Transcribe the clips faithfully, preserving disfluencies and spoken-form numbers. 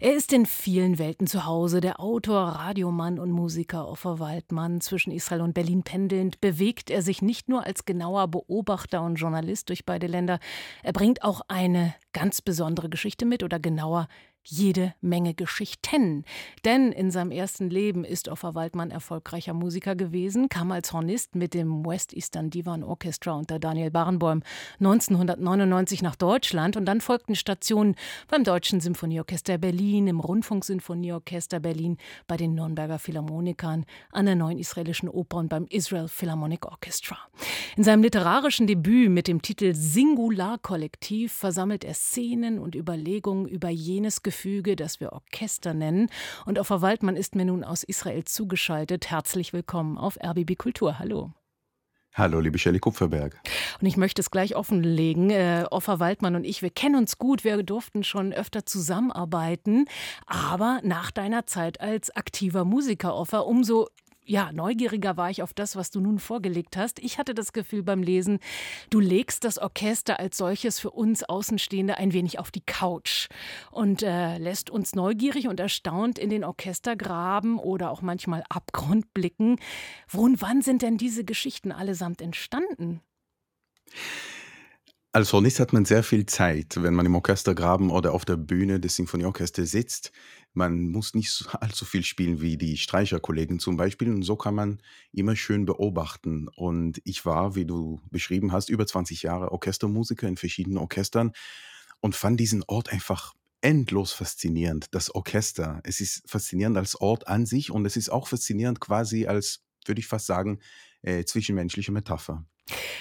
Er ist in vielen Welten zu Hause, der Autor, Radiomann und Musiker Ofer Waldman. Zwischen Israel und Berlin pendelnd bewegt er sich nicht nur als genauer Beobachter und Journalist durch beide Länder, er bringt auch eine ganz besondere Geschichte mit, oder genauer jede Menge Geschichten. Denn in seinem ersten Leben ist Ofer Waldman erfolgreicher Musiker gewesen, kam als Hornist mit dem West-Eastern Divan Orchestra unter Daniel Barenboim neunzehnhundertneunundneunzig nach Deutschland und dann folgten Stationen beim Deutschen Symphonieorchester Berlin, im Rundfunk-Symphonieorchester Berlin, bei den Nürnberger Philharmonikern, an der Neuen Israelischen Oper und beim Israel Philharmonic Orchestra. In seinem literarischen Debüt mit dem Titel Singular Kollektiv versammelt er Szenen und Überlegungen über jenes Gefühl, das wir Orchester nennen. Und Ofer Waldman ist mir nun aus Israel zugeschaltet. Herzlich willkommen auf R B B Kultur. Hallo. Hallo, liebe Shelly Kupferberg. Und ich möchte es gleich offenlegen. Äh, Ofer Waldman und ich, wir kennen uns gut. Wir durften schon öfter zusammenarbeiten. Aber nach deiner Zeit als aktiver Musiker, Ofer, umso ja, neugieriger war ich auf das, was du nun vorgelegt hast. Ich hatte das Gefühl beim Lesen, du legst das Orchester als solches für uns Außenstehende ein wenig auf die Couch und äh, lässt uns neugierig und erstaunt in den Orchestergraben oder auch manchmal Abgrund blicken. Wo und wann sind denn diese Geschichten allesamt entstanden? Als Hornist hat man sehr viel Zeit, wenn man im Orchestergraben oder auf der Bühne des Symphonieorchesters sitzt. Man muss nicht allzu viel spielen wie die Streicherkollegen zum Beispiel. Und so kann man immer schön beobachten. Und ich war, wie du beschrieben hast, über zwanzig Jahre Orchestermusiker in verschiedenen Orchestern und fand diesen Ort einfach endlos faszinierend, das Orchester. Es ist faszinierend als Ort an sich und es ist auch faszinierend quasi als, würde ich fast sagen, äh, zwischenmenschliche Metapher.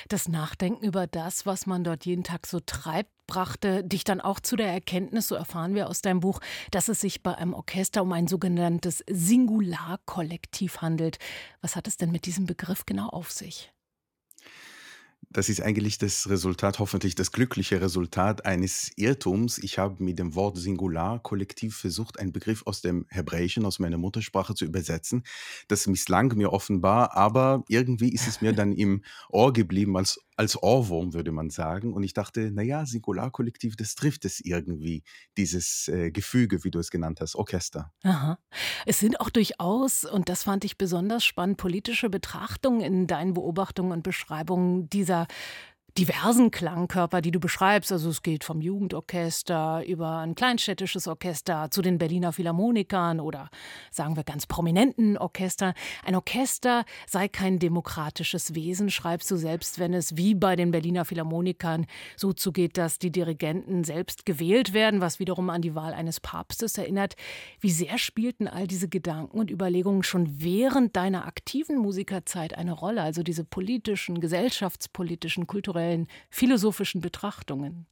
Das Nachdenken über das, was man dort jeden Tag so treibt, brachte dich dann auch zu der Erkenntnis, so erfahren wir aus deinem Buch, dass es sich bei einem Orchester um ein sogenanntes Singular-Kollektiv handelt. Was hat es denn mit diesem Begriff genau auf sich? Das ist eigentlich das Resultat, hoffentlich das glückliche Resultat eines Irrtums. Ich habe mit dem Wort Singular-Kollektiv versucht, einen Begriff aus dem Hebräischen, aus meiner Muttersprache zu übersetzen. Das misslang mir offenbar, aber irgendwie ist es mir dann im Ohr geblieben, als, als Ohrwurm, würde man sagen. Und ich dachte, naja, Singular-Kollektiv, das trifft es irgendwie, dieses äh, Gefüge, wie du es genannt hast, Orchester. Aha. Es sind auch durchaus, und das fand ich besonders spannend, politische Betrachtungen in deinen Beobachtungen und Beschreibungen dieser diversen Klangkörper, die du beschreibst. Also es geht vom Jugendorchester über ein kleinstädtisches Orchester zu den Berliner Philharmonikern oder sagen wir ganz prominenten Orchester. Ein Orchester sei kein demokratisches Wesen, schreibst du, selbst wenn es wie bei den Berliner Philharmonikern so zugeht, dass die Dirigenten selbst gewählt werden, was wiederum an die Wahl eines Papstes erinnert. Wie sehr spielten all diese Gedanken und Überlegungen schon während deiner aktiven Musikerzeit eine Rolle? Also diese politischen, gesellschaftspolitischen, kulturellen, philosophischen Betrachtungen?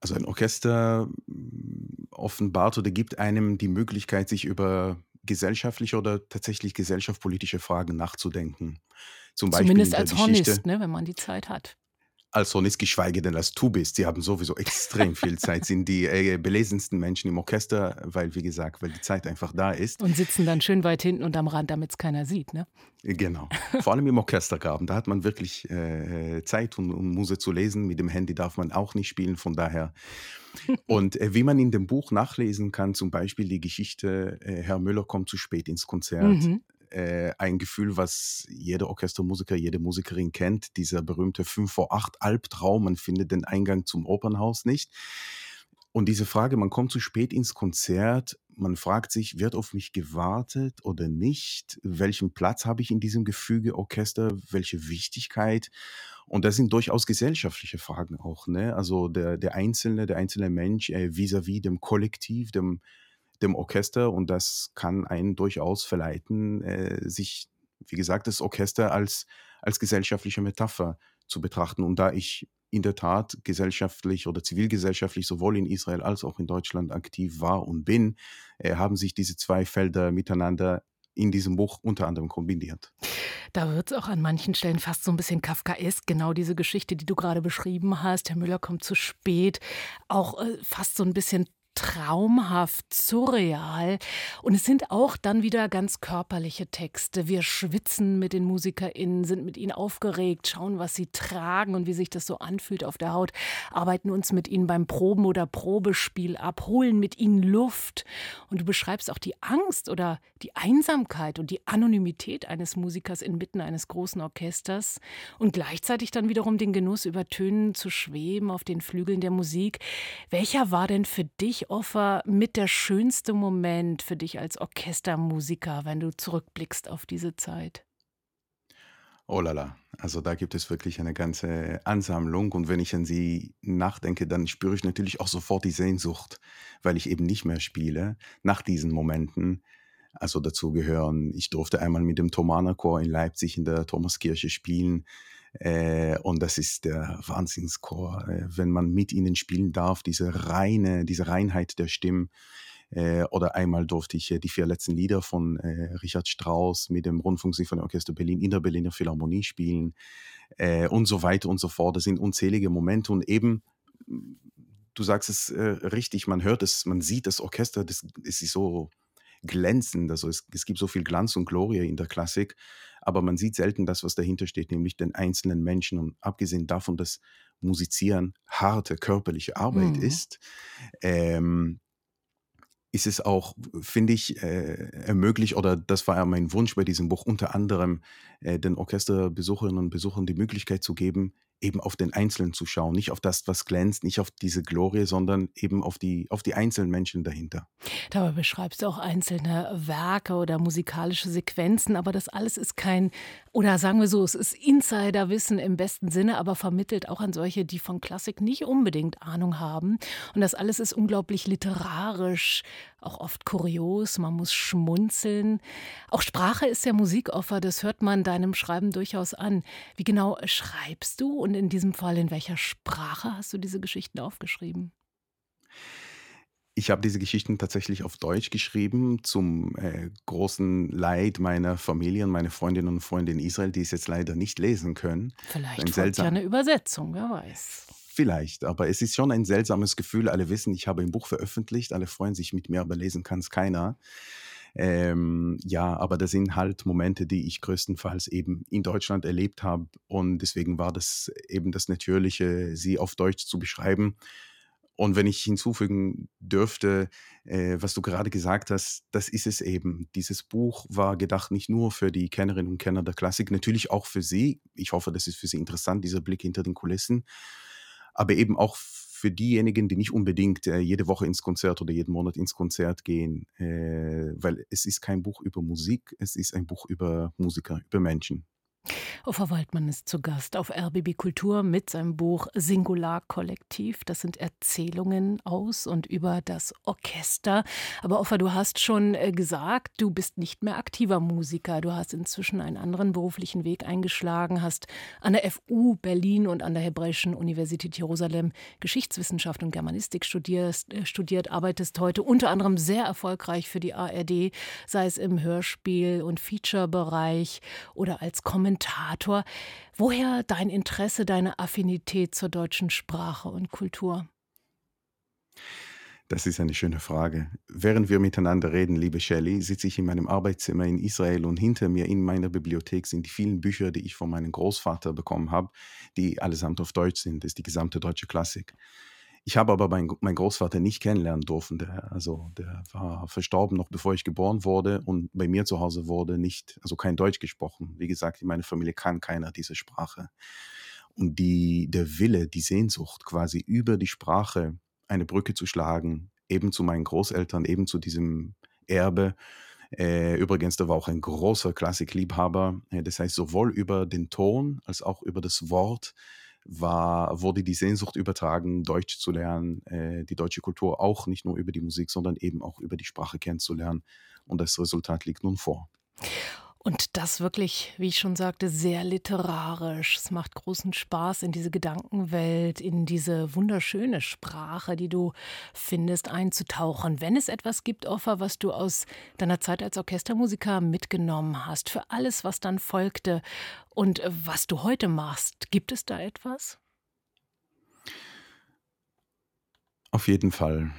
Also ein Orchester offenbart oder gibt einem die Möglichkeit, sich über gesellschaftliche oder tatsächlich gesellschaftspolitische Fragen nachzudenken. Zum Beispiel Zumindest als Hornist, ne, wenn man die Zeit hat. Als Hornist, geschweige denn als Tubist. Sie haben sowieso extrem viel Zeit, sind die äh, belesensten Menschen im Orchester, weil, wie gesagt, weil die Zeit einfach da ist. Und sitzen dann schön weit hinten und am Rand, damit es keiner sieht, ne? Genau. Vor allem im Orchestergraben. Da hat man wirklich äh, Zeit, um, um Muse zu lesen. Mit dem Handy darf man auch nicht spielen, von daher. Und äh, wie man in dem Buch nachlesen kann, zum Beispiel die Geschichte, äh, Herr Müller kommt zu spät ins Konzert. Mhm. Ein Gefühl, was jeder Orchestermusiker, jede Musikerin kennt, dieser berühmte fünf vor acht Albtraum, man findet den Eingang zum Opernhaus nicht. Und diese Frage, man kommt zu spät ins Konzert, man fragt sich, wird auf mich gewartet oder nicht? Welchen Platz habe ich in diesem Gefüge Orchester? Welche Wichtigkeit? Und das sind durchaus gesellschaftliche Fragen auch, ne? Also der, der Einzelne, der einzelne Mensch äh, vis-à-vis dem Kollektiv, dem dem Orchester, und das kann einen durchaus verleiten, äh, sich, wie gesagt, das Orchester als, als gesellschaftliche Metapher zu betrachten. Und da ich in der Tat gesellschaftlich oder zivilgesellschaftlich sowohl in Israel als auch in Deutschland aktiv war und bin, äh, haben sich diese zwei Felder miteinander in diesem Buch unter anderem kombiniert. Da wird es auch an manchen Stellen fast so ein bisschen kafkaesk, genau diese Geschichte, die du gerade beschrieben hast. Herr Müller kommt zu spät, auch äh, fast so ein bisschen traumhaft, surreal. Und es sind auch dann wieder ganz körperliche Texte. Wir schwitzen mit den MusikerInnen, sind mit ihnen aufgeregt, schauen, was sie tragen und wie sich das so anfühlt auf der Haut, arbeiten uns mit ihnen beim Proben oder Probespiel ab, holen mit ihnen Luft. Und du beschreibst auch die Angst oder die Einsamkeit und die Anonymität eines Musikers inmitten eines großen Orchesters und gleichzeitig dann wiederum den Genuss, über Tönen zu schweben auf den Flügeln der Musik. Welcher war denn für dich, Ofer, mit der schönste Moment für dich als Orchestermusiker, wenn du zurückblickst auf diese Zeit? Oh lala, also da gibt es wirklich eine ganze Ansammlung, und wenn ich an sie nachdenke, dann spüre ich natürlich auch sofort die Sehnsucht, weil ich eben nicht mehr spiele, nach diesen Momenten. Also dazu gehören, ich durfte einmal mit dem Thomanerchor in Leipzig in der Thomaskirche spielen. Äh, und das ist der Wahnsinnschor, äh, wenn man mit ihnen spielen darf, diese reine, diese Reinheit der Stimmen. Äh, oder einmal durfte ich äh, die vier letzten Lieder von äh, Richard Strauss mit dem Rundfunk-Symphonieorchester Berlin in der Berliner Philharmonie spielen äh, und so weiter und so fort. Das sind unzählige Momente, und eben, du sagst es äh, richtig, man hört es, man sieht das Orchester, das, es ist so glänzend, also es, es gibt so viel Glanz und Glorie in der Klassik, aber man sieht selten das, was dahinter steht, nämlich den einzelnen Menschen. Und abgesehen davon, dass Musizieren harte körperliche Arbeit mhm. ist, ähm, ist es auch, finde ich, äh, ermöglicht, oder das war ja mein Wunsch bei diesem Buch, unter anderem äh, den Orchesterbesucherinnen und Besuchern die Möglichkeit zu geben, eben auf den Einzelnen zu schauen, nicht auf das, was glänzt, nicht auf diese Glorie, sondern eben auf die, auf die einzelnen Menschen dahinter. Dabei beschreibst du auch einzelne Werke oder musikalische Sequenzen, aber das alles ist kein, oder sagen wir so, es ist Insiderwissen im besten Sinne, aber vermittelt auch an solche, die von Klassik nicht unbedingt Ahnung haben. Und das alles ist unglaublich literarisch, auch oft kurios, man muss schmunzeln. Auch Sprache ist ja Musikopfer, das hört man deinem Schreiben durchaus an. Wie genau schreibst du? Und in diesem Fall, in welcher Sprache hast du diese Geschichten aufgeschrieben? Ich habe diese Geschichten tatsächlich auf Deutsch geschrieben, zum äh, großen Leid meiner Familie und meiner Freundinnen und Freunde in Israel, die es jetzt leider nicht lesen können. Vielleicht folgt ja eine Übersetzung, wer weiß. Vielleicht, aber es ist schon ein seltsames Gefühl. Alle wissen, ich habe ein Buch veröffentlicht, alle freuen sich mit mir, aber lesen kann es keiner. Ähm, ja, aber das sind halt Momente, die ich größtenteils eben in Deutschland erlebt habe, und deswegen war das eben das Natürliche, sie auf Deutsch zu beschreiben. Und wenn ich hinzufügen dürfte, äh, was du gerade gesagt hast, das ist es eben. Dieses Buch war gedacht nicht nur für die Kennerinnen und Kenner der Klassik, natürlich auch für sie. Ich hoffe, das ist für sie interessant, dieser Blick hinter den Kulissen. Aber eben auch für diejenigen, die nicht unbedingt äh, jede Woche ins Konzert oder jeden Monat ins Konzert gehen, äh, weil es ist kein Buch über Musik, es ist ein Buch über Musiker, über Menschen. Ofer Waldman ist zu Gast auf R B B Kultur mit seinem Buch Singular Kollektiv. Das sind Erzählungen aus und über das Orchester. Aber Ofer, du hast schon gesagt, du bist nicht mehr aktiver Musiker. Du hast inzwischen einen anderen beruflichen Weg eingeschlagen, hast an der F U Berlin und an der Hebräischen Universität Jerusalem Geschichtswissenschaft und Germanistik studierst, studiert, arbeitest heute unter anderem sehr erfolgreich für die A R D, sei es im Hörspiel- und Feature-Bereich oder als Kommentator. Woher dein Interesse, deine Affinität zur deutschen Sprache und Kultur? Das ist eine schöne Frage. Während wir miteinander reden, liebe Shelly, sitze ich in meinem Arbeitszimmer in Israel, und hinter mir in meiner Bibliothek sind die vielen Bücher, die ich von meinem Großvater bekommen habe, die allesamt auf Deutsch sind. Das ist die gesamte deutsche Klassik. Ich habe aber meinen mein Großvater nicht kennenlernen dürfen. Der, also der war verstorben, noch bevor ich geboren wurde. Und bei mir zu Hause wurde nicht, also kein Deutsch gesprochen. Wie gesagt, in meiner Familie kann keiner diese Sprache. Und die, der Wille, die Sehnsucht, quasi über die Sprache eine Brücke zu schlagen, eben zu meinen Großeltern, eben zu diesem Erbe. Äh, übrigens, der war auch ein großer Klassikliebhaber. Das heißt, sowohl über den Ton als auch über das Wort War, wurde die Sehnsucht übertragen, Deutsch zu lernen, äh, die deutsche Kultur auch nicht nur über die Musik, sondern eben auch über die Sprache kennenzulernen. Und das Resultat liegt nun vor. Und das wirklich, wie ich schon sagte, sehr literarisch. Es macht großen Spaß, in diese Gedankenwelt, in diese wunderschöne Sprache, die du findest, einzutauchen. Wenn es etwas gibt, Ofer, was du aus deiner Zeit als Orchestermusiker mitgenommen hast, für alles, was dann folgte und was du heute machst, gibt es da etwas? Auf jeden Fall.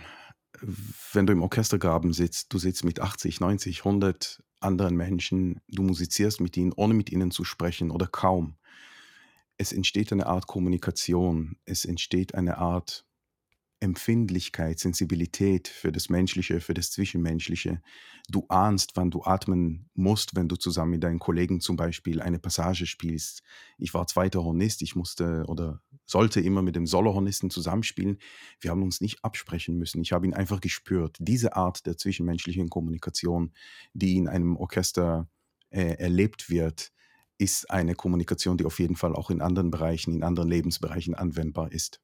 wenn du im Orchestergraben sitzt, du sitzt mit achtzig, neunzig, hundert anderen Menschen, du musizierst mit ihnen, ohne mit ihnen zu sprechen oder kaum. Es entsteht eine Art Kommunikation, es entsteht eine Art Empfindlichkeit, Sensibilität für das Menschliche, für das Zwischenmenschliche. Du ahnst, wann du atmen musst, wenn du zusammen mit deinen Kollegen zum Beispiel eine Passage spielst. Ich war zweiter Hornist, ich musste oder sollte immer mit dem Solohornisten zusammenspielen. Wir haben uns nicht absprechen müssen. Ich habe ihn einfach gespürt. Diese Art der zwischenmenschlichen Kommunikation, die in einem Orchester äh, erlebt wird, ist eine Kommunikation, die auf jeden Fall auch in anderen Bereichen, in anderen Lebensbereichen anwendbar ist.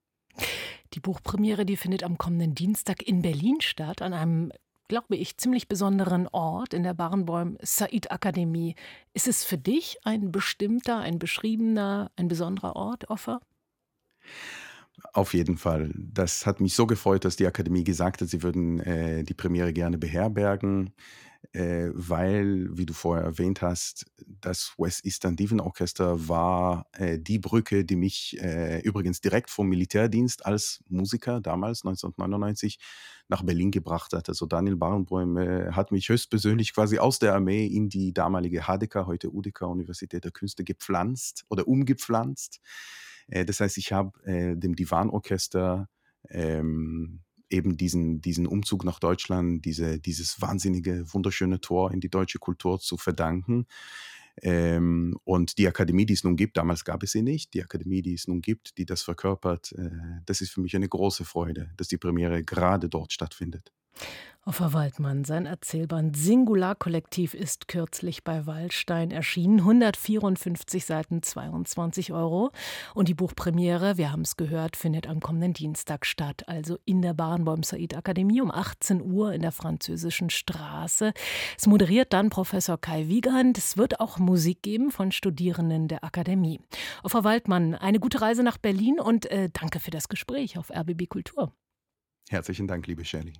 Die Buchpremiere, die findet am kommenden Dienstag in Berlin statt, an einem, glaube ich, ziemlich besonderen Ort in der Barenboim-Said-Akademie. Ist es für dich ein bestimmter, ein beschriebener, ein besonderer Ort, Ofer? Auf jeden Fall. Das hat mich so gefreut, dass die Akademie gesagt hat, sie würden äh, die Premiere gerne beherbergen, äh, weil, wie du vorher erwähnt hast, das West-Eastern Divan Orchester war äh, die Brücke, die mich äh, übrigens direkt vom Militärdienst als Musiker damals, neunzehnhundertneunundneunzig, nach Berlin gebracht hat. Also Daniel Barenboim äh, hat mich höchstpersönlich quasi aus der Armee in die damalige H D K, heute Udeka, Universität der Künste, gepflanzt oder umgepflanzt. Das heißt, ich habe äh, dem Divanorchester ähm, eben diesen, diesen Umzug nach Deutschland, diese, dieses wahnsinnige, wunderschöne Tor in die deutsche Kultur zu verdanken. Ähm, und die Akademie, die es nun gibt, damals gab es sie nicht, die Akademie, die es nun gibt, die das verkörpert, äh, das ist für mich eine große Freude, dass die Premiere gerade dort stattfindet. Ofer Waldman, sein Erzählband Singular Kollektiv ist kürzlich bei Wallstein erschienen. hundertvierundfünfzig Seiten, zweiundzwanzig Euro. Und die Buchpremiere, wir haben es gehört, findet am kommenden Dienstag statt. Also in der Barenboim-Said-Akademie um achtzehn Uhr in der Französischen Straße. Es moderiert dann Professor Kai Wiegand. Es wird auch Musik geben von Studierenden der Akademie. Ofer Waldman, eine gute Reise nach Berlin und äh, danke für das Gespräch auf R B B Kultur. Herzlichen Dank, liebe Shelly.